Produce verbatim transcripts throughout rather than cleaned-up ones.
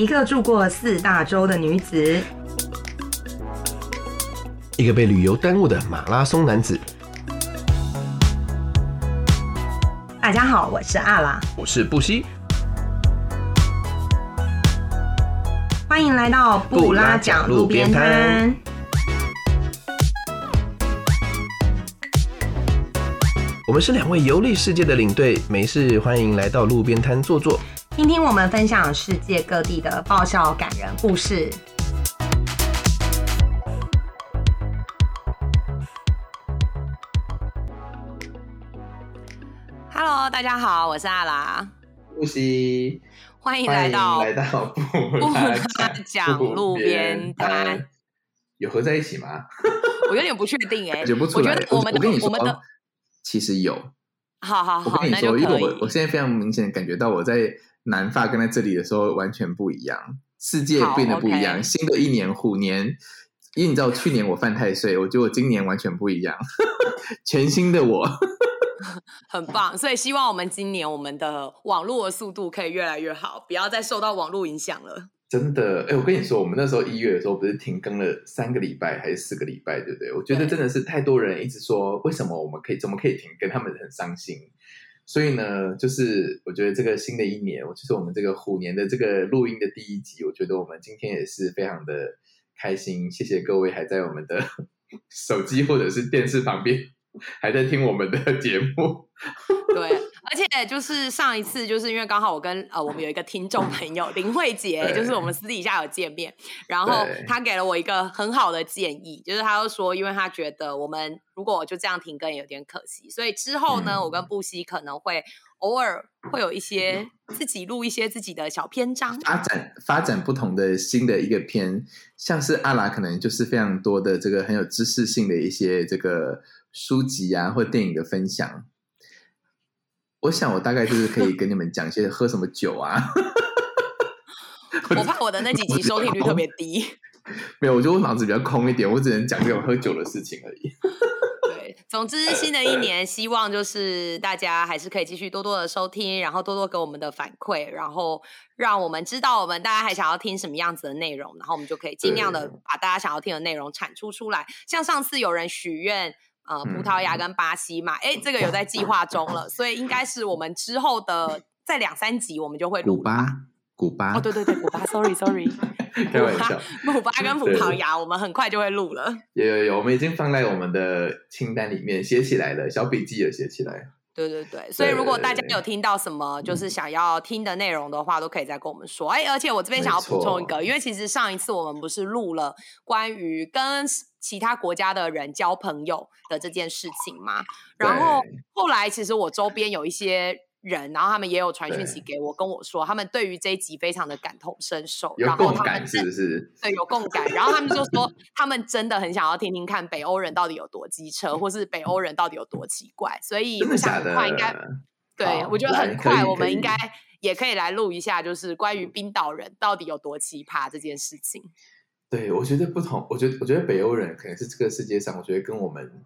一个住过四大洲的女子，一个被旅游耽误的马拉松男子。大家好，我是阿拉，我是布西，欢迎来到布拉讲路边摊。我们是两位游历世界的领队，没事欢迎来到路边摊坐坐，听听我们分享世界各地的爆笑感人故事。Hello， 大家好，我是阿拉，布西，欢迎来到来到布拉讲路边摊。有合在一起吗？我有点不确定哎、欸，我觉得我们的 我, 我, 我们的其实有。好好好，我跟你说，因为我我现在非常明显的感觉到我在南法跟在这里的时候完全不一样，世界变得不一样， okay、新的一年虎年。因为你知道去年我犯太岁，我觉得我今年完全不一样，全新的我。很棒，所以希望我们今年我们的网络的速度可以越来越好，不要再受到网络影响了。真的，欸，我跟你说，我们那时候一月的时候不是停更了三个礼拜还是四个礼拜，对不对？我觉得真的是太多人一直说为什么我们可以怎么可以停更，他们很伤心。所以呢，就是我觉得这个新的一年，就是我们这个虎年的这个录音的第一集，我觉得我们今天也是非常的开心，谢谢各位还在我们的手机或者是电视旁边还在听我们的节目。对，而且就是上一次就是因为刚好我跟呃我们有一个听众朋友林慧杰，就是我们私底下有见面，然后他给了我一个很好的建议，就是他就说因为他觉得我们如果就这样停更也有点可惜，所以之后呢，嗯，我跟布西可能会偶尔会有一些自己录一些自己的小篇章，发展发展不同的新的一个篇，像是阿拉可能就是非常多的这个很有知识性的一些这个书籍啊或电影的分享，我想我大概就是可以跟你们讲一些喝什么酒啊。我怕我的那几集收听率特别低。没有，我觉得我脑子比较空一点，我只能讲这种喝酒的事情而已。对，总之新的一年希望就是大家还是可以继续多多的收听，然后多多给我们的反馈，然后让我们知道我们大家还想要听什么样子的内容，然后我们就可以尽量的把大家想要听的内容产出出来。像上次有人许愿呃，葡萄牙跟巴西嘛，哎，嗯，这个有在计划中了，所以应该是我们之后的在两三集我们就会录吧。古巴，古巴，哦，对对对，古巴 ，sorry sorry， 开玩笑，古巴跟葡萄牙我们很快就会录了。有有有，我们已经放在我们的清单里面，写起来了，小笔记也写起来。对对对，所以如果大家有听到什么就是想要听的内容的话，嗯，都可以再跟我们说。哎，而且我这边想要补充一个，因为其实上一次我们不是录了关于跟其他国家的人交朋友的这件事情嘛，然后后来其实我周边有一些人，然后他们也有传讯息给我，跟我说他们对于这一集非常的感同身受，有共感是不是？对，有共感。然后他们就说他们真的很想要听听看北欧人到底有多机车，或是北欧人到底有多奇怪，所以我想很快应该，对，我觉得很快我们应该也可以来录一下，就是关于冰岛人到底有多奇葩这件事情。对，我觉得不同，我觉得我觉得北欧人可能是这个世界上，我觉得跟我们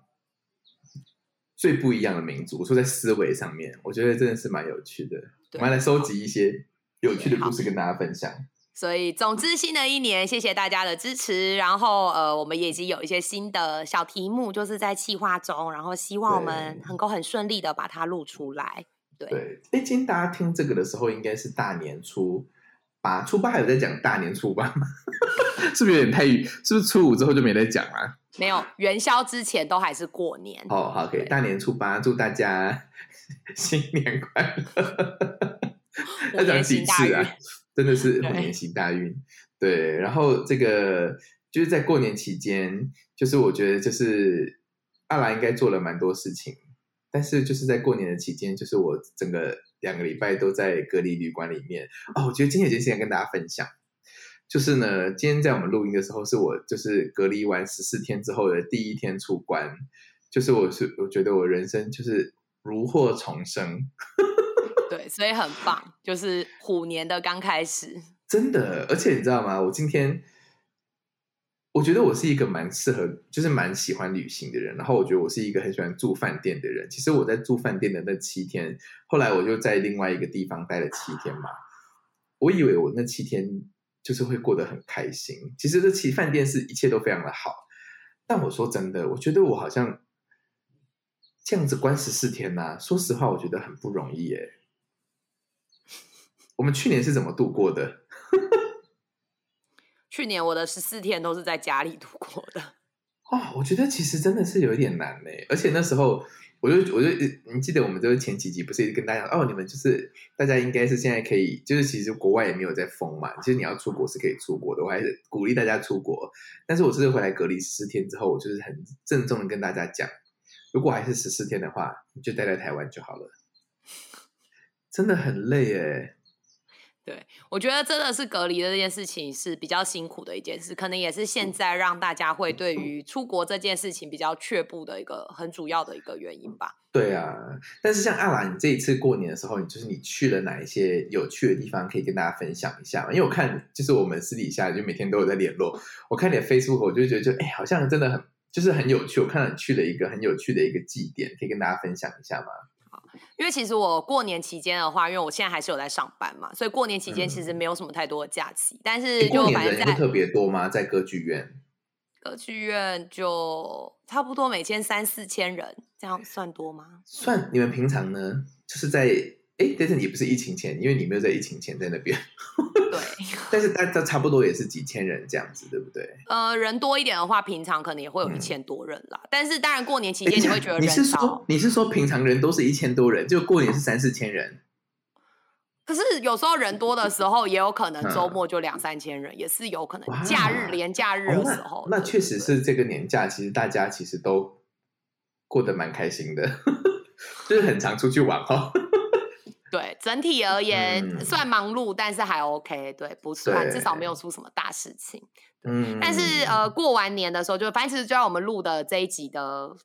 最不一样的民族，说在思维上面，我觉得真的是蛮有趣的。我们来收集一些有趣的故事跟大家分享。所以，总之，新的一年，谢谢大家的支持。然后，呃，我们也已经有一些新的小题目，就是在企划中。然后，希望我们能够很顺利的把它录出来。对，对。哎，今天大家听这个的时候，应该是大年初八，初八还有在讲大年初八吗？是不是有点太？是不是初五之后就没在讲啊？没有，元宵之前都还是过年哦。好，可以，大年初八祝大家新年快乐。要讲几次啊？真的是虎年行大运。对，然后这个就是在过年期间，就是我觉得就是阿拉应该做了蛮多事情，但是就是在过年的期间，就是我整个两个礼拜都在隔离旅馆里面。哦，我觉得今天有件事情跟大家分享。就是呢，今天在我们录音的时候，是我就是隔离完十四天之后的第一天出关，就是我是我觉得我人生就是如获重生。对，所以很棒，就是虎年的刚开始。真的，而且你知道吗？我今天我觉得我是一个蛮适合，就是蛮喜欢旅行的人，然后我觉得我是一个很喜欢住饭店的人。其实我在住饭店的那七天，后来我就在另外一个地方待了七天嘛，我以为我那七天就是会过得很开心。其实这期饭店是一切都非常的好，但我说真的，我觉得我好像这样子关十四天啊，说实话我觉得很不容易耶。我们去年是怎么度过的？去年我的十四天都是在家里度过的。哦，我觉得其实真的是有一点难耶，而且那时候我就我就你记得我们就是前几集不是跟大家哦，你们就是大家应该是现在可以，就是其实国外也没有在封嘛，其实你要出国是可以出国的，我还是鼓励大家出国。但是我这次回来隔离十四天之后，我就是很郑重的跟大家讲，如果还是十四天的话，你就待在台湾就好了，真的很累耶。对，我觉得真的是隔离的这件事情是比较辛苦的一件事，可能也是现在让大家会对于出国这件事情比较却步的一个很主要的一个原因吧。对啊，但是像阿兰，你这一次过年的时候，你就是你去了哪一些有趣的地方，可以跟大家分享一下？因为我看就是我们私底下就每天都有在联络，我看你的 Facebook， 我就觉得就哎，好像真的很就是很有趣。我看到你去了一个很有趣的一个祭典，可以跟大家分享一下吗？因为其实我过年期间的话，因为我现在还是有在上班嘛，所以过年期间其实没有什么太多的假期、嗯、但是就反正在过年人特别多吗？在歌剧院歌剧院就差不多每天三四千人，这样算多吗？算。你们平常呢就是在哎，但是你不是疫情前，因为你没有在疫情前在那边对，但是大家差不多也是几千人这样子，对不对？呃，人多一点的话，平常可能也会有一千多人啦、嗯、但是当然过年期间你会觉得人少。你是说你是说平常人都是一千多人，就过年是三四千人？可是有时候人多的时候也有可能周末就两三千人、嗯、也是有可能，假日连假日的时候、哦、那, 那确实是这个年假其实大家其实都过得蛮开心的就是很常出去玩哦对，整体而言、嗯、算忙碌，但是还 OK， 对，不算，至少没有出什么大事情。嗯，但是呃，过完年的时候就，反正其实就在我们录的这一集的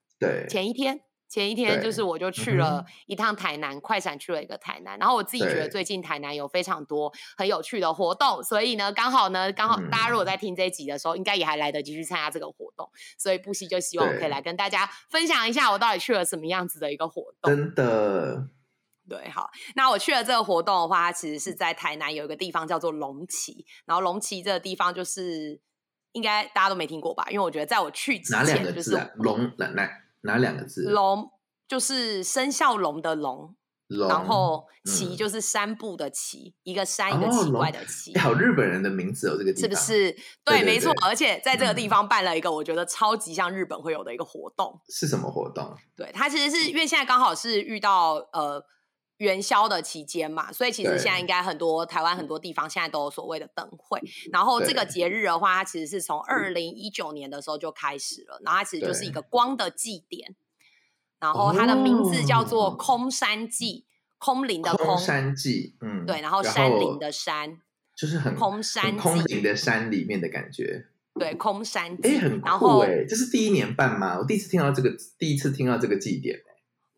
前一天，前一天就是我就去了一趟台南，嗯、快闪去了一个台南。然后我自己觉得最近台南有非常多很有趣的活动，所以呢，刚好呢，刚好大家如果在听这一集的时候，嗯、应该也还来得及去参加这个活动，所以不惜就希望我可以来跟大家分享一下我到底去了什么样子的一个活动。真的。对，好，那我去了这个活动的话，它其实是在台南有一个地方叫做龙崎，然后龙崎这个地方就是应该大家都没听过吧？因为我觉得在我去之前、就是、哪两个字啊？龙哪哪哪两个字？龙就是生肖龙的龙，龙然后崎就是山部的崎、嗯，一个山一个奇怪的崎、哦。好，日本人的名字哦，这个地方是不是？对，对对对没错。而且在这个地方办了一个我觉得超级像日本会有的一个活动。是什么活动？对，它其实是因为现在刚好是遇到呃。元宵的期间嘛，所以其实现在应该很多台湾很多地方现在都有所谓的灯会，然后这个节日的话它其实是从二零一九年的时候就开始了，然后它其实就是一个光的祭典，然后它的名字叫做空山祭、哦、空灵的空空山祭、嗯、对，然后山林的山，就是很空山祭，很空灵的山里面的感觉，对，空山祭、欸、很酷耶，然后这是第一年办吗？我第一次听到这个第一次听到这个祭典。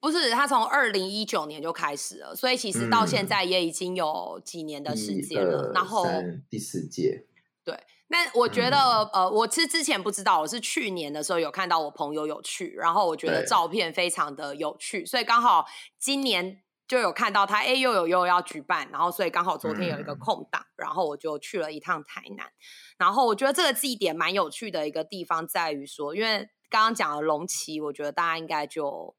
不是，它从二零一九年就开始了，所以其实到现在也已经有几年的时间了、嗯、然后第四届。对，那我觉得、嗯、呃，我是之前不知道，我是去年的时候有看到我朋友有去，然后我觉得照片非常的有趣，所以刚好今年就有看到他哎又有又要举办，然后所以刚好昨天有一个空档、嗯、然后我就去了一趟台南，然后我觉得这个祭典蛮有趣的一个地方在于说，因为刚刚讲的龙旗，我觉得大家应该就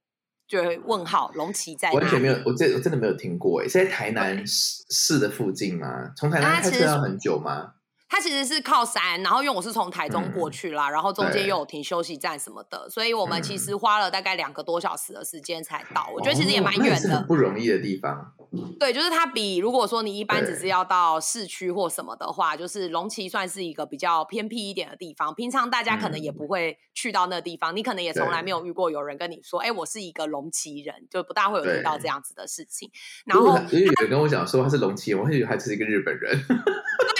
就会问号龙崎在哪里？完全没有，我真我真的没有听过哎，是在台南市的附近吗？从台南开车要很久吗？它其实是靠山，然后因为我是从台中过去啦，嗯、然后中间又有停休息站什么的，所以我们其实花了大概两个多小时的时间才到。嗯、我觉得其实也蛮远的，哦、那也是很不容易的地方。对，就是它比如果说你一般只是要到市区或什么的话，就是龙崎算是一个比较偏僻一点的地方，平常大家可能也不会去到那个地方，嗯、你可能也从来没有遇过有人跟你说，哎，我是一个龙崎人，就不大会有听到这样子的事情。然后因为有人跟我讲说他是龙崎人，我会以为他是一个日本人。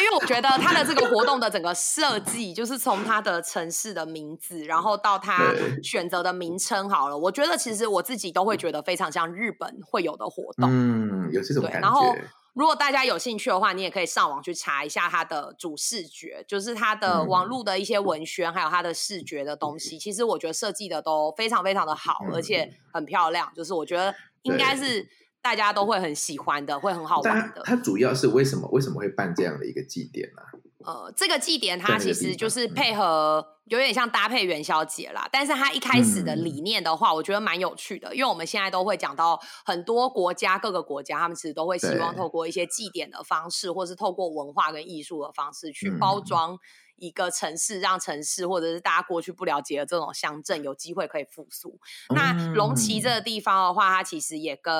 因为我觉得他的这个活动的整个设计，就是从他的城市的名字，然后到他选择的名称好了，我觉得其实我自己都会觉得非常像日本会有的活动，嗯，有这种感觉。然后如果大家有兴趣的话，你也可以上网去查一下它的主视觉，就是它的网络的一些文宣，还有它的视觉的东西，其实我觉得设计的都非常非常的好，而且很漂亮，就是我觉得应该是大家都会很喜欢的，会很好玩的。它主要是为什么为什么会办这样的一个祭典呢、啊？呃，这个祭典它其实就是配合有点像搭配元宵节啦，但是它一开始的理念的话、嗯、我觉得蛮有趣的，因为我们现在都会讲到很多国家，各个国家他们其实都会希望透过一些祭典的方式，或是透过文化跟艺术的方式去包装一个城市，让城市或者是大家过去不了解的这种乡镇有机会可以复苏、嗯、那龙崎这个地方的话，它其实也跟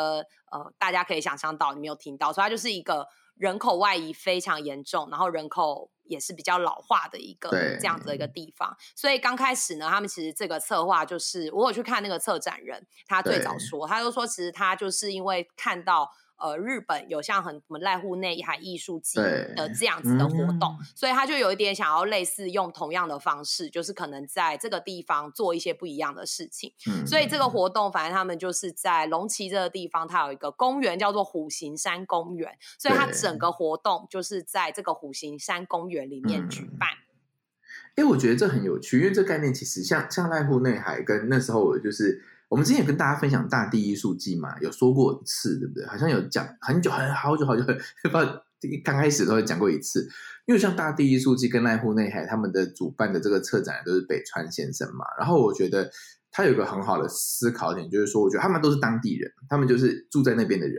呃大家可以想象到，你没有听到，所以它就是一个人口外移非常严重，然后人口也是比较老化的一个这样子的一个地方，所以刚开始呢，他们其实这个策划就是我有去看那个策展人，他最早说，他就说其实他就是因为看到呃，日本有像很什么濑户内海艺术季的这样子的活动、嗯、所以他就有一点想要类似用同样的方式，就是可能在这个地方做一些不一样的事情、嗯、所以这个活动反正他们就是在龙崎这个地方，它有一个公园叫做虎形山公园，所以它整个活动就是在这个虎形山公园里面举办、嗯欸、我觉得这很有趣，因为这概念其实像像濑户内海跟那时候我就是我们之前也跟大家分享大地艺术季嘛，有说过一次，对不对？好像有讲很久，很好久好久，刚开始都有讲过一次。因为像大地艺术季跟濑户内海他们的主办的这个策展人都是北川先生嘛，然后我觉得他有一个很好的思考点，就是说，我觉得他们都是当地人，他们就是住在那边的人，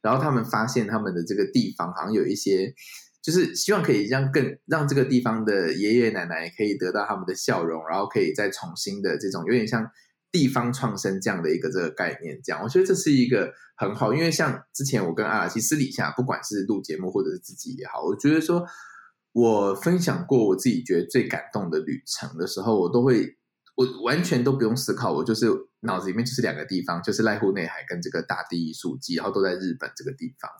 然后他们发现他们的这个地方好像有一些。就是希望可以让更让这个地方的爷爷奶奶可以得到他们的笑容，然后可以再重新的这种有点像地方创生这样的一个这个概念，这样我觉得这是一个很好，因为像之前我跟阿拉西私底下不管是录节目或者是自己也好，我觉得说我分享过我自己觉得最感动的旅程的时候，我都会我完全都不用思考，我就是脑子里面就是两个地方，就是濑户内海跟这个大地艺术季，然后都在日本这个地方，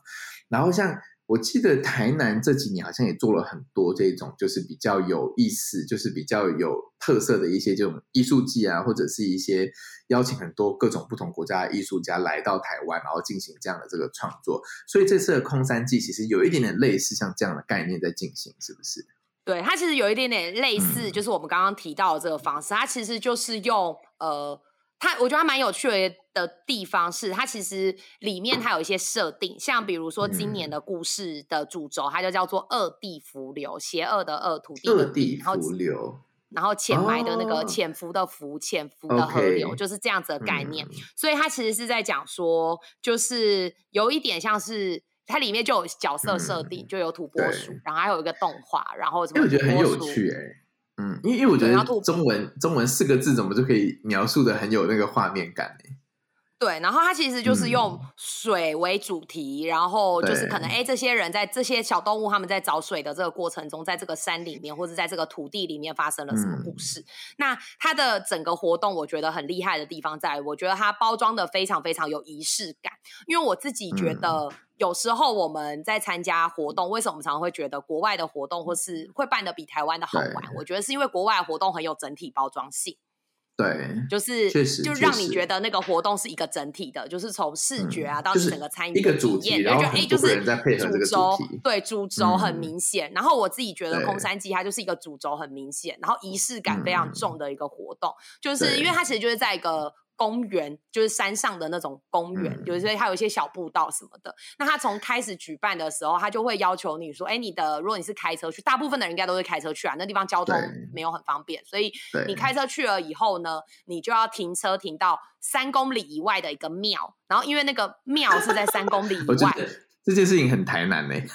然后像我记得台南这几年好像也做了很多这种就是比较有意思，就是比较有特色的一些这种艺术季啊，或者是一些邀请很多各种不同国家的艺术家来到台湾，然后进行这样的这个创作，所以这次的空山祭其实有一点点类似像这样的概念在进行，是不是？对，它其实有一点点类似就是我们刚刚提到的这个方式，它其实就是用呃它我觉得它蛮有趣的地方是，它其实里面它有一些设定，像比如说今年的故事的主轴，它就叫做恶地伏流，邪恶的恶，土地的地，恶地伏流，然后潜埋的那个潜伏的伏，潜伏的河流，就是这样子的概念。所以它其实是在讲说，就是有一点像是。它里面就有角色设定、嗯、就有土拨鼠，然后还有一个动画，然后什么土拨鼠、欸、我觉得很有趣、欸嗯、因, 为因为我觉得中文中文四个字怎么就可以描述的很有那个画面感、欸、对，然后它其实就是用水为主题、嗯、然后就是可能哎、欸，这些人在这些小动物他们在找水的这个过程中，在这个山里面或者在这个土地里面发生了什么故事、嗯、那它的整个活动我觉得很厉害的地方在于，我觉得它包装的非常非常有仪式感，因为我自己觉得、嗯有时候我们在参加活动，为什么我们常常会觉得国外的活动或是会办得比台湾的好玩，我觉得是因为国外的活动很有整体包装性，对，就是确实就让你觉得那个活动是一个整体的，就是从视觉啊、嗯、到整个参与的体验，然后很多人在配合这个主题，对，主轴很明显、嗯、然后我自己觉得空山祭它就是一个主轴很明显，然后仪式感非常重的一个活动、嗯、就是因为它其实就是在一个公园，就是山上的那种公园、嗯、就是它有一些小步道什么的，那它从开始举办的时候，它就会要求你说哎，你的如果你是开车去，大部分的人应该都是开车去啊，那地方交通没有很方便，所以你开车去了以后呢，你就要停车停到三公里以外的一个庙，然后因为那个庙是在三公里以外这件事情很台南欸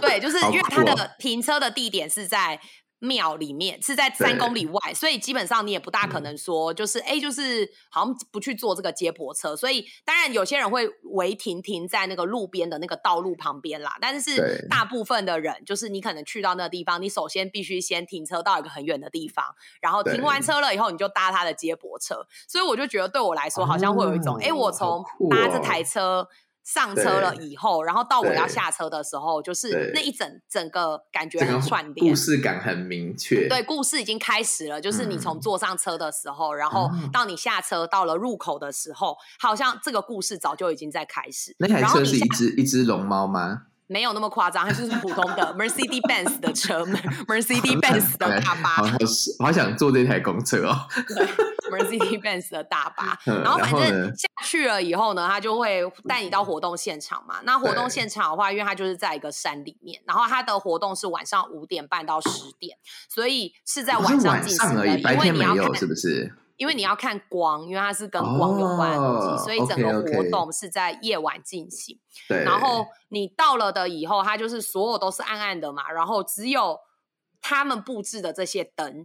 对，就是因为它的停车的地点是在庙里面，是在三公里外，所以基本上你也不大可能说就是哎、嗯，就是好像不去坐这个接驳车，所以当然有些人会违停停在那个路边的那个道路旁边啦，但是大部分的人就是你可能去到那个地方，你首先必须先停车到一个很远的地方，然后停完车了以后你就搭他的接驳车，所以我就觉得对我来说好像会有一种哎、哦，我从搭这台车上车了以后，然后到我要下车的时候，就是那一整整个感觉很串联，故事感很明确，对，故事已经开始了，就是你从坐上车的时候、嗯、然后到你下车到了入口的时候、嗯、好像这个故事早就已经在开始。那台车是一只一只龙猫吗？没有那么夸张，它就是普通的 Mercedes-Benz 的车Mercedes-Benz 的大巴。好, 好, 好想坐这台公车哦。对 Mercedes-Benz 的大巴、嗯、然后反正下去了以后呢，它就会带你到活动现场嘛。那活动现场的话，因为它就是在一个山里面，然后它的活动是晚上五点半到十点，所以是在晚上进行的，白天没有是不是？因为你要看光，因为它是跟光有关的东西、oh, 所以整个活动是在夜晚进行。对、okay, okay. 然后你到了的以后，它就是所有都是暗暗的嘛，然后只有他们布置的这些灯，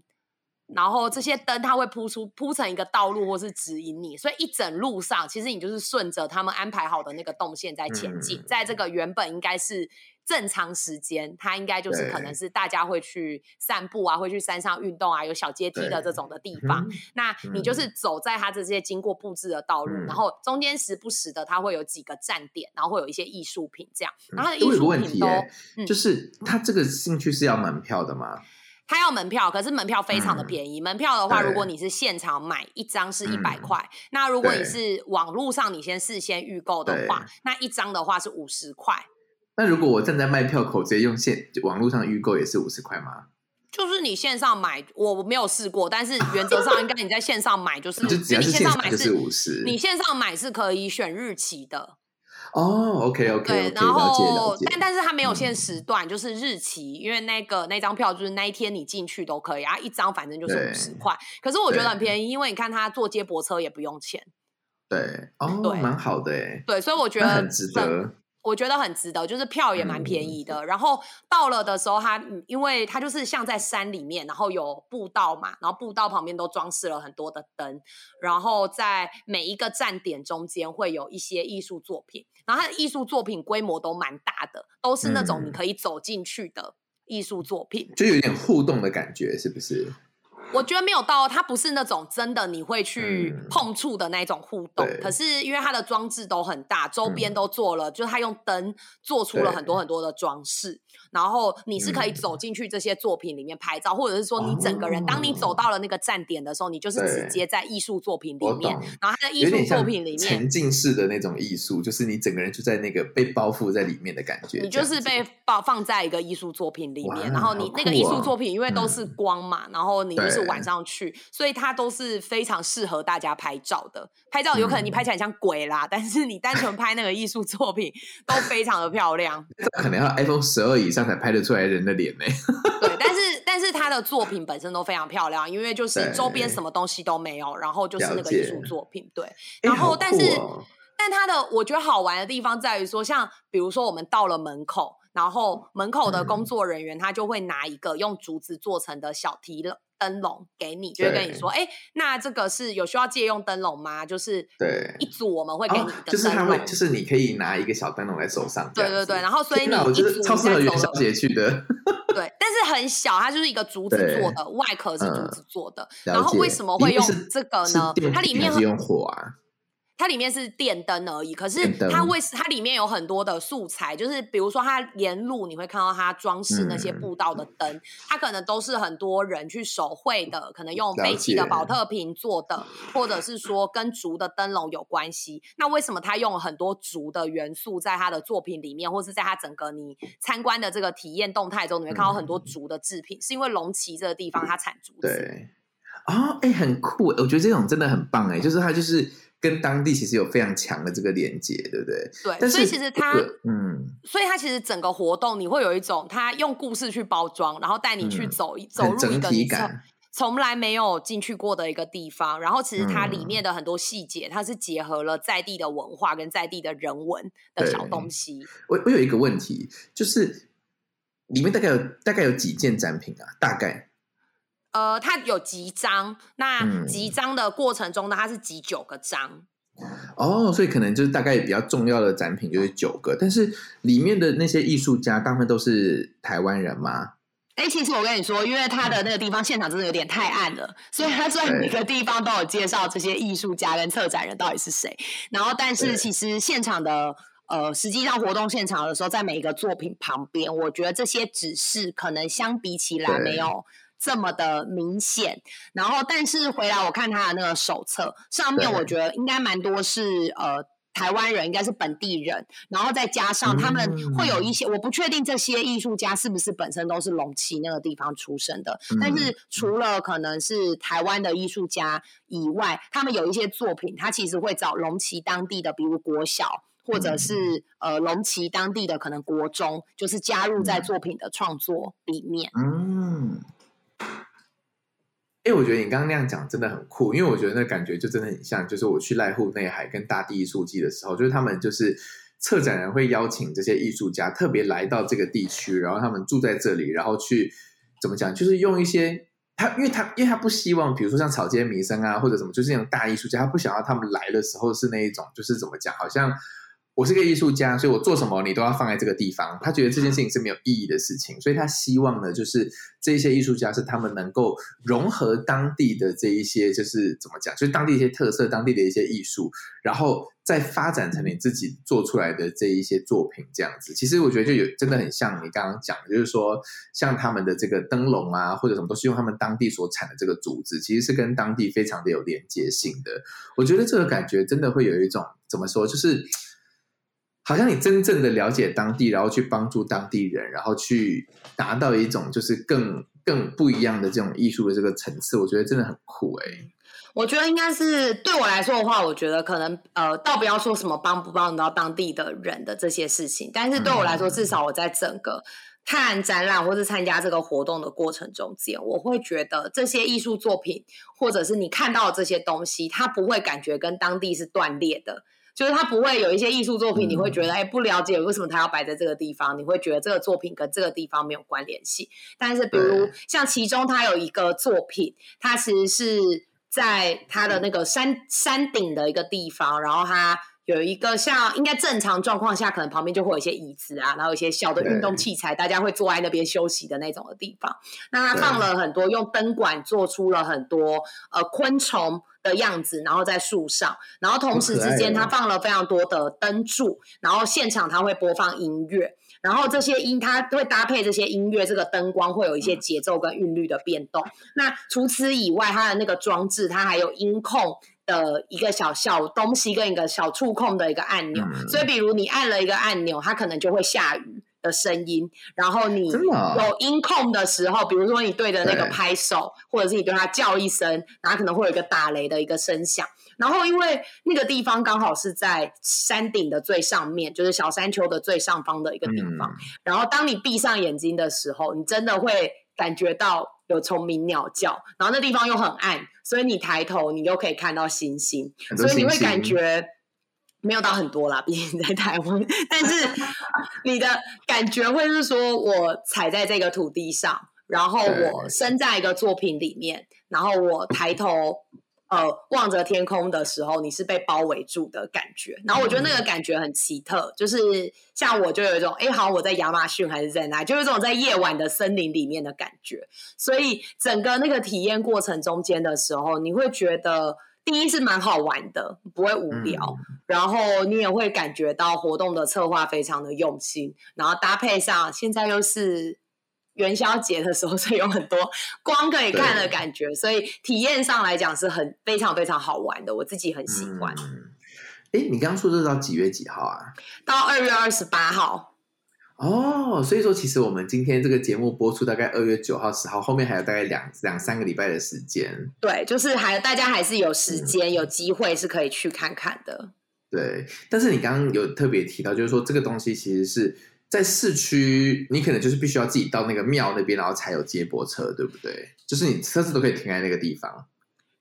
然后这些灯它会铺出铺成一个道路或是指引你，所以一整路上其实你就是顺着他们安排好的那个动线在前进、嗯、在这个原本应该是正常时间，它应该就是可能是大家会去散步啊，会去山上运动啊，有小阶梯的这种的地方，那你就是走在它这些经过布置的道路、嗯、然后中间时不时的它会有几个站点，然后会有一些艺术品这样，然后艺术品都、欸嗯、就是它这个兴趣是要门票的吗？它要门票，可是门票非常的便宜、嗯、门票的话如果你是现场买一张是一百块、嗯、那如果你是网路上你先事先预购的话，那一张的话是五十块。那如果我站在卖票口直接用线网路上预购也是五十块吗？就是你线上买，我没有试过，但是原则上应该你在线上买就是就只要是线上买就是五十，你线上买是可以选日期的哦、oh, OK OK 对， okay, 然后但但是它没有限时段、嗯、就是日期，因为那个那张票就是那一天你进去都可以啊，一张反正就是五十块，可是我觉得很便宜，因为你看它坐接驳车也不用钱。对哦，对，蛮好的耶。对，所以我觉得很值得，我觉得很值得，就是票也蛮便宜的、嗯、然后到了的时候它因为它就是像在山里面，然后有步道嘛，然后步道旁边都装饰了很多的灯，然后在每一个站点中间会有一些艺术作品，然后它的艺术作品规模都蛮大的，都是那种你可以走进去的艺术作品、嗯、就有点互动的感觉是不是？我觉得没有到，它不是那种真的你会去碰触的那种互动、嗯、可是因为它的装置都很大，周边都做了、嗯、就是它用灯做出了很多很多的装饰，然后你是可以走进去这些作品里面拍照、嗯、或者是说你整个人、哦、当你走到了那个站点的时候，你就是直接在艺术作品里面，然后它的艺术作品里面沉浸式的那种艺术，就是你整个人就在那个被包覆在里面的感觉，你就是被放在一个艺术作品里面，然后你、哦、那个艺术作品因为都是光嘛、嗯、然后你就是晚上去，所以它都是非常适合大家拍照的，拍照有可能你拍起来像鬼啦、嗯、但是你单纯拍那个艺术作品都非常的漂亮，可能要 iPhone 十二 以上才拍得出来人的脸、欸、对，但是但是它的作品本身都非常漂亮，因为就是周边什么东西都没有，然后就是那个艺术作品。对，然后、欸哦、但是但它的我觉得好玩的地方在于说，像比如说我们到了门口，然后门口的工作人员他就会拿一个用竹子做成的小提灯笼给你，就会跟你说哎、欸，那这个是有需要借用灯笼吗？就是一组我们会给你一个灯笼、哦、就是他会就是你可以拿一个小灯笼在手上。对对对，然后所以你一组超适合元宵节去的对，但是很小，它就是一个竹子做的，外壳是竹子做的、嗯、然后为什么会用这个呢？它里面是用火啊，它里面是电灯而已，可是 它, 为它里面有很多的素材，就是比如说它沿路你会看到它装饰那些步道的灯、嗯、它可能都是很多人去手绘的，可能用废弃的保特瓶做的，或者是说跟竹的灯笼有关系。那为什么它用很多竹的元素在它的作品里面，或是在它整个你参观的这个体验动态中你会看到很多竹的制品、嗯、是因为龙崎这个地方它产竹子。对哦，哎、欸，很酷，我觉得这种真的很棒哎，就是它就是跟当地其实有非常强的这个连接，对不对？对，但是所以其实它，嗯，所以它其实整个活动你会有一种它用故事去包装，然后带你去走、嗯、走入一个你从来没有进去过的一个地方，然后其实它里面的很多细节、嗯、它是结合了在地的文化跟在地的人文的小东西。我我有一个问题，就是里面大概有大概有几件展品啊？大概。呃，它有集章，那集章的过程中呢，它是集九个章、嗯、哦，所以可能就是大概比较重要的展品就是九个，但是里面的那些艺术家大部分都是台湾人吗？哎、欸，其实我跟你说，因为他的那个地方现场真的有点太暗了，所以他在每个地方都有介绍这些艺术家跟策展人到底是谁，然后但是其实现场的呃，实际上活动现场的时候，在每一个作品旁边，我觉得这些指示可能相比起来没有这么的明显，然后但是回来我看他的那个手册上面，我觉得应该蛮多是呃台湾人应该是本地人，然后再加上他们会有一些、嗯、我不确定这些艺术家是不是本身都是龙崎那个地方出生的、嗯、但是除了可能是台湾的艺术家以外，他们有一些作品他其实会找龙崎当地的比如国小或者是、嗯、呃龙崎当地的可能国中，就是加入在作品的创作里面。嗯，因为我觉得你刚刚那样讲真的很酷，因为我觉得那感觉就真的很像就是我去濑户内海跟大地艺术季的时候，就是他们就是策展人会邀请这些艺术家特别来到这个地区，然后他们住在这里，然后去怎么讲，就是用一些他因为他因为他不希望比如说像草间弥生啊或者什么，就是那种大艺术家，他不想要他们来的时候是那一种就是怎么讲，好像我是个艺术家所以我做什么你都要放在这个地方，他觉得这件事情是没有意义的事情，所以他希望呢就是这些艺术家是他们能够融合当地的这一些就是怎么讲就是当地一些特色当地的一些艺术，然后再发展成你自己做出来的这一些作品这样子。其实我觉得就有真的很像你刚刚讲的，就是说像他们的这个灯笼啊或者什么都是用他们当地所产的这个竹子，其实是跟当地非常的有连接性的。我觉得这个感觉真的会有一种怎么说，就是好像你真正的了解当地，然后去帮助当地人，然后去达到一种就是更更不一样的这种艺术的这个层次，我觉得真的很酷哎、欸。我觉得应该是对我来说的话，我觉得可能呃，倒不要说什么帮不帮到当地的人的这些事情，但是对我来说，至少我在整个看展览或是参加这个活动的过程中间，我会觉得这些艺术作品或者是你看到的这些东西，它不会感觉跟当地是断裂的。就是它不会有一些艺术作品你会觉得、欸、不了解为什么它要摆在这个地方，你会觉得这个作品跟这个地方没有关联性。但是比如像其中它有一个作品，它其实是在它的那个 山, 山顶的一个地方，然后它有一个像应该正常状况下可能旁边就会有一些椅子啊，然后一些小的运动器材，大家会坐在那边休息的那种的地方。那它放了很多用灯管做出了很多呃昆虫的样子，然后在树上，然后同时之间它放了非常多的灯柱，然后现场它会播放音乐，然后这些音它会搭配这些音乐，这个灯光会有一些节奏跟韵律的变动。那除此以外，它的那个装置它还有音控的一个小小东西跟一个小触控的一个按钮、嗯、所以比如你按了一个按钮，它可能就会下雨的声音，然后你有音控的时候，比如说你对着那个拍手或者是你对它叫一声，然后可能会有一个打雷的一个声响。然后因为那个地方刚好是在山顶的最上面，就是小山丘的最上方的一个地方、嗯、然后当你闭上眼睛的时候，你真的会感觉到有虫鸣鸟叫，然后那地方又很暗，所以你抬头你又可以看到星星，很多星星，所以你会感觉没有到很多啦，毕竟在台湾，但是你的感觉会是说我踩在这个土地上，然后我身在一个作品里面，然后我抬头呃望着天空的时候，你是被包围住的感觉。然后我觉得那个感觉很奇特，就是像我就有一种哎，好像我在亚马逊还是在哪，就有一种在夜晚的森林里面的感觉。所以整个那个体验过程中间的时候，你会觉得第一是蛮好玩的，不会无聊、嗯、然后你也会感觉到活动的策划非常的用心，然后搭配上现在又是元宵节的时候，所以有很多光可以看的感觉，所以体验上来讲是很非常非常好玩的，我自己很喜欢。哎、嗯，你刚刚说这到几月几号啊？到二月二十八号。哦，所以说其实我们今天这个节目播出大概二月九号、十号，后面还有大概两两三个礼拜的时间。对，就是还大家还是有时间、嗯、有机会是可以去看看的。对，但是你刚刚有特别提到，就是说这个东西其实是。在市区你可能就是必须要自己到那个庙那边，然后才有接驳车，对不对？就是你车子都可以停在那个地方。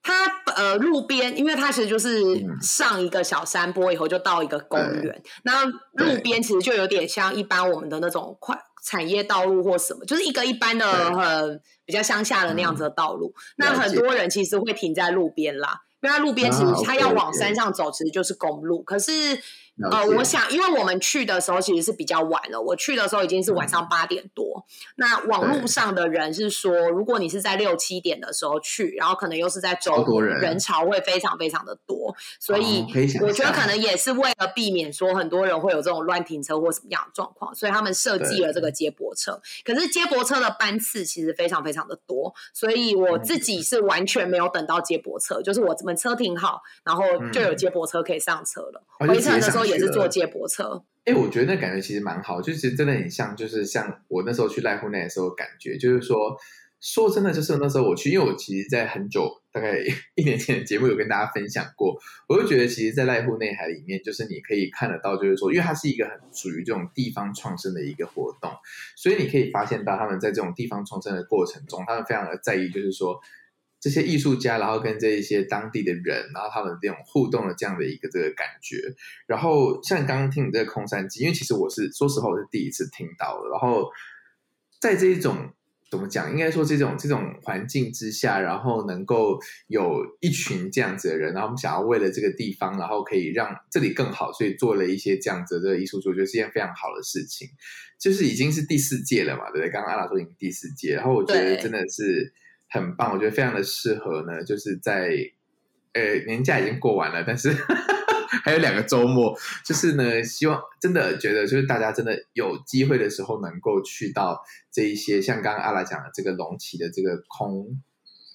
它呃路边，因为它其实就是上一个小山坡以后就到一个公园，那路边其实就有点像一般我们的那种快产业道路或什么，就是一个一般的很比较乡下的那样子的道路、嗯、那很多人其实会停在路边啦，因为它路边其实它要往山上走其实就是公路、啊、okay, okay. 可是呃，我想因为我们去的时候其实是比较晚了，我去的时候已经是晚上八点多、嗯、那网络上的人是说如果你是在六七点的时候去，然后可能又是在周末，人潮会非常非常的多，所以我觉得可能也是为了避免说很多人会有这种乱停车或什么样的状况，所以他们设计了这个接驳车。可是接驳车的班次其实非常非常的多，所以我自己是完全没有等到接驳车，就是我们车停好然后就有接驳车可以上车了、嗯、回程的时候也是坐接驳车。哎、欸，我觉得那感觉其实蛮好，就其实真的很像，就是像我那时候去濑户内的时候，感觉就是说，说真的，就是那时候我去，因为我其实在很久，大概一年前的节目有跟大家分享过，我就觉得其实在濑户内海里面，就是你可以看得到，就是说因为它是一个很属于这种地方创生的一个活动，所以你可以发现到他们在这种地方创生的过程中，他们非常的在意，就是说这些艺术家然后跟这一些当地的人，然后他们这种互动的这样的一个这个感觉。然后像刚刚听你这个空山祭，因为其实我是说实话我是第一次听到的，然后在这一种怎么讲，应该说这种这种环境之下，然后能够有一群这样子的人，然后我们想要为了这个地方，然后可以让这里更好，所以做了一些这样子的艺术，我觉得是一件非常好的事情，就是已经是第四届了嘛，对不对？刚刚阿拉说已经第四届，然后我觉得真的是很棒，我觉得非常的适合呢，就是在呃年假已经过完了，但是还有两个周末，就是呢希望真的觉得就是大家真的有机会的时候能够去到这一些像刚刚阿拉讲的这个龙崎的这个空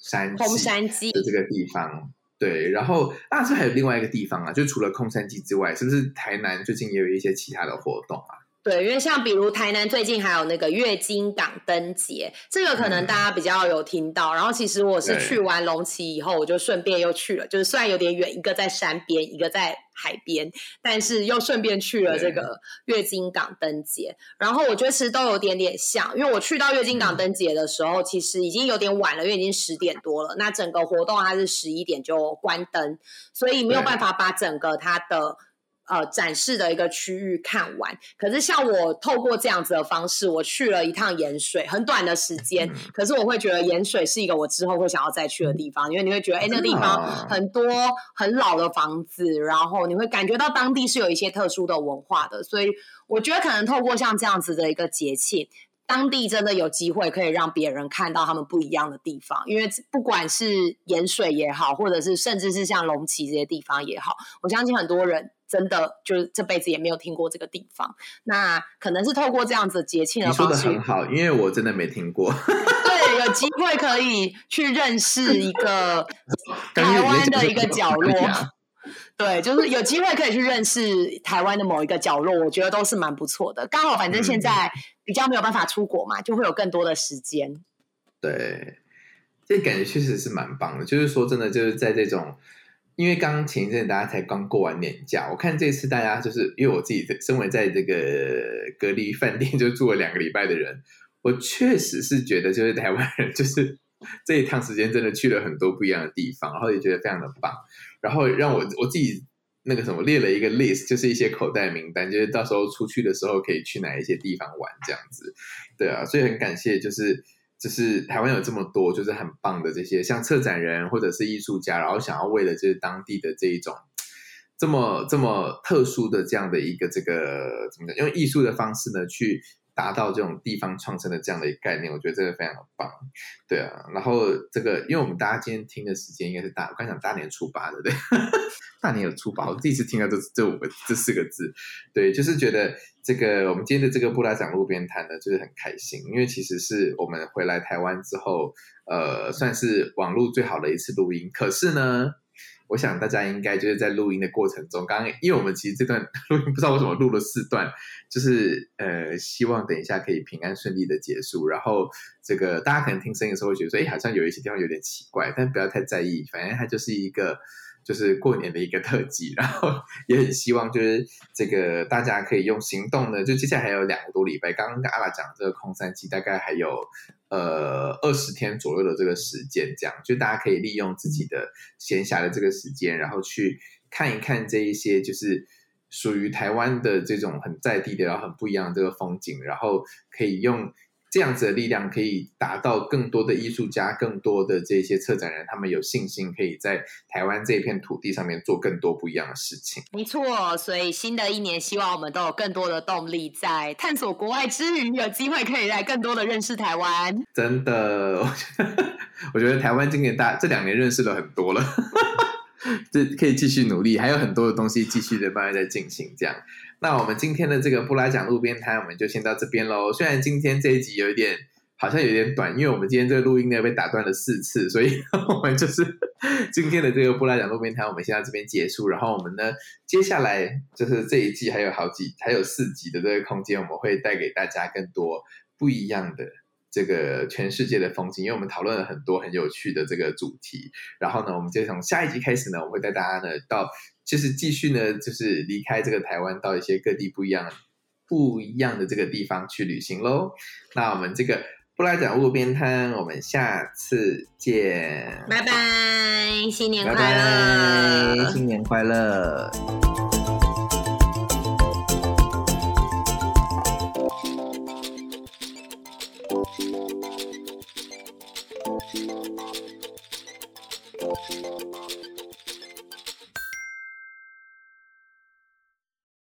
山祭的这个地方。对，然后那、啊、是不是还有另外一个地方啊，就除了空山祭之外，是不是台南最近也有一些其他的活动啊？对，因为像比如台南最近还有那个月津港灯节，这个可能大家比较有听到、嗯、然后其实我是去完龙崎以后我就顺便又去了，就是虽然有点远，一个在山边一个在海边，但是又顺便去了这个月津港灯节。然后我觉得其实都有点点像，因为我去到月津港灯节的时候、嗯、其实已经有点晚了，因为已经十点多了，那整个活动它是十一点就关灯，所以没有办法把整个它的呃，展示的一个区域看完。可是像我透过这样子的方式，我去了一趟盐水，很短的时间，可是我会觉得盐水是一个我之后会想要再去的地方，因为你会觉得哎、欸，那个地方很多很老的房子，然后你会感觉到当地是有一些特殊的文化的，所以我觉得可能透过像这样子的一个节庆，当地真的有机会可以让别人看到他们不一样的地方，因为不管是盐水也好，或者是甚至是像龙崎这些地方也好，我相信很多人真的就是这辈子也没有听过这个地方，那可能是透过这样子节庆的方式。你说的很好，因为我真的没听过。对，有机会可以去认识一个台湾的一个角落。对，就是有机会可以去认识台湾的某一个角落，我觉得都是蛮不错的。刚好反正现在比较没有办法出国嘛，就会有更多的时间。对，这感觉确实是蛮棒的，就是说真的就是在这种，因为刚前一阵大家才刚过完年假，我看这次大家就是因为我自己身为在这个隔离饭店就住了两个礼拜的人，我确实是觉得就是台湾人就是这一趟时间真的去了很多不一样的地方，然后也觉得非常的棒，然后让我我自己那个什么列了一个 list， 就是一些口袋名单，就是到时候出去的时候可以去哪一些地方玩这样子。对啊，所以很感谢就是就是台湾有这么多就是很棒的这些像策展人或者是艺术家，然后想要为了就是当地的这一种这么这么特殊的这样的一个这个怎么讲，用艺术的方式呢去达到这种地方创生的这样的一个概念，我觉得真的非常的棒。对啊，然后这个因为我们大家今天听的时间应该是大我刚讲大年初八的，对大年有初八，我第一次听到这这五个这四个字。对，就是觉得这个我们今天的这个布拉掌路边摊呢就是很开心，因为其实是我们回来台湾之后呃，算是网路最好的一次录音。可是呢我想大家应该就是在录音的过程中，刚刚因为我们其实这段录音不知道为什么录了四段，就是呃，希望等一下可以平安顺利的结束。然后这个大家可能听声音的时候会觉得说哎，好像有一些地方有点奇怪，但不要太在意，反正它就是一个就是过年的一个特辑，然后也很希望就是这个大家可以用行动呢，就接下来还有两个多礼拜，刚刚跟阿拉讲这个空山祭大概还有呃二十天左右的这个时间，这样就大家可以利用自己的闲暇的这个时间，然后去看一看这一些就是属于台湾的这种很在地的然后很不一样的这个风景，然后可以用这样子的力量可以达到更多的艺术家，更多的这些策展人，他们有信心可以在台湾这片土地上面做更多不一样的事情。没错，所以新的一年希望我们都有更多的动力，在探索国外之余有机会可以来更多的认识台湾。真的，我觉得, 我觉得台湾今年大这两年认识了很多了就可以继续努力，还有很多的东西继续的慢慢在进行这样。那我们今天的这个布拉奖路边摊我们就先到这边咯。虽然今天这一集有一点好像有点短，因为我们今天这个录音呢被打断了四次，所以我们就是今天的这个布拉奖路边摊我们先到这边结束。然后我们呢接下来就是这一季还有好几还有四集的这个空间，我们会带给大家更多不一样的这个全世界的风景，因为我们讨论了很多很有趣的这个主题。然后呢我们就从下一集开始呢，我会带大家呢到就是继续呢就是离开这个台湾，到一些各地不一样不一样的这个地方去旅行咯。那我们这个布拉奖路边摊我们下次见，拜拜，新年快乐，拜拜，新年快乐。Thank you.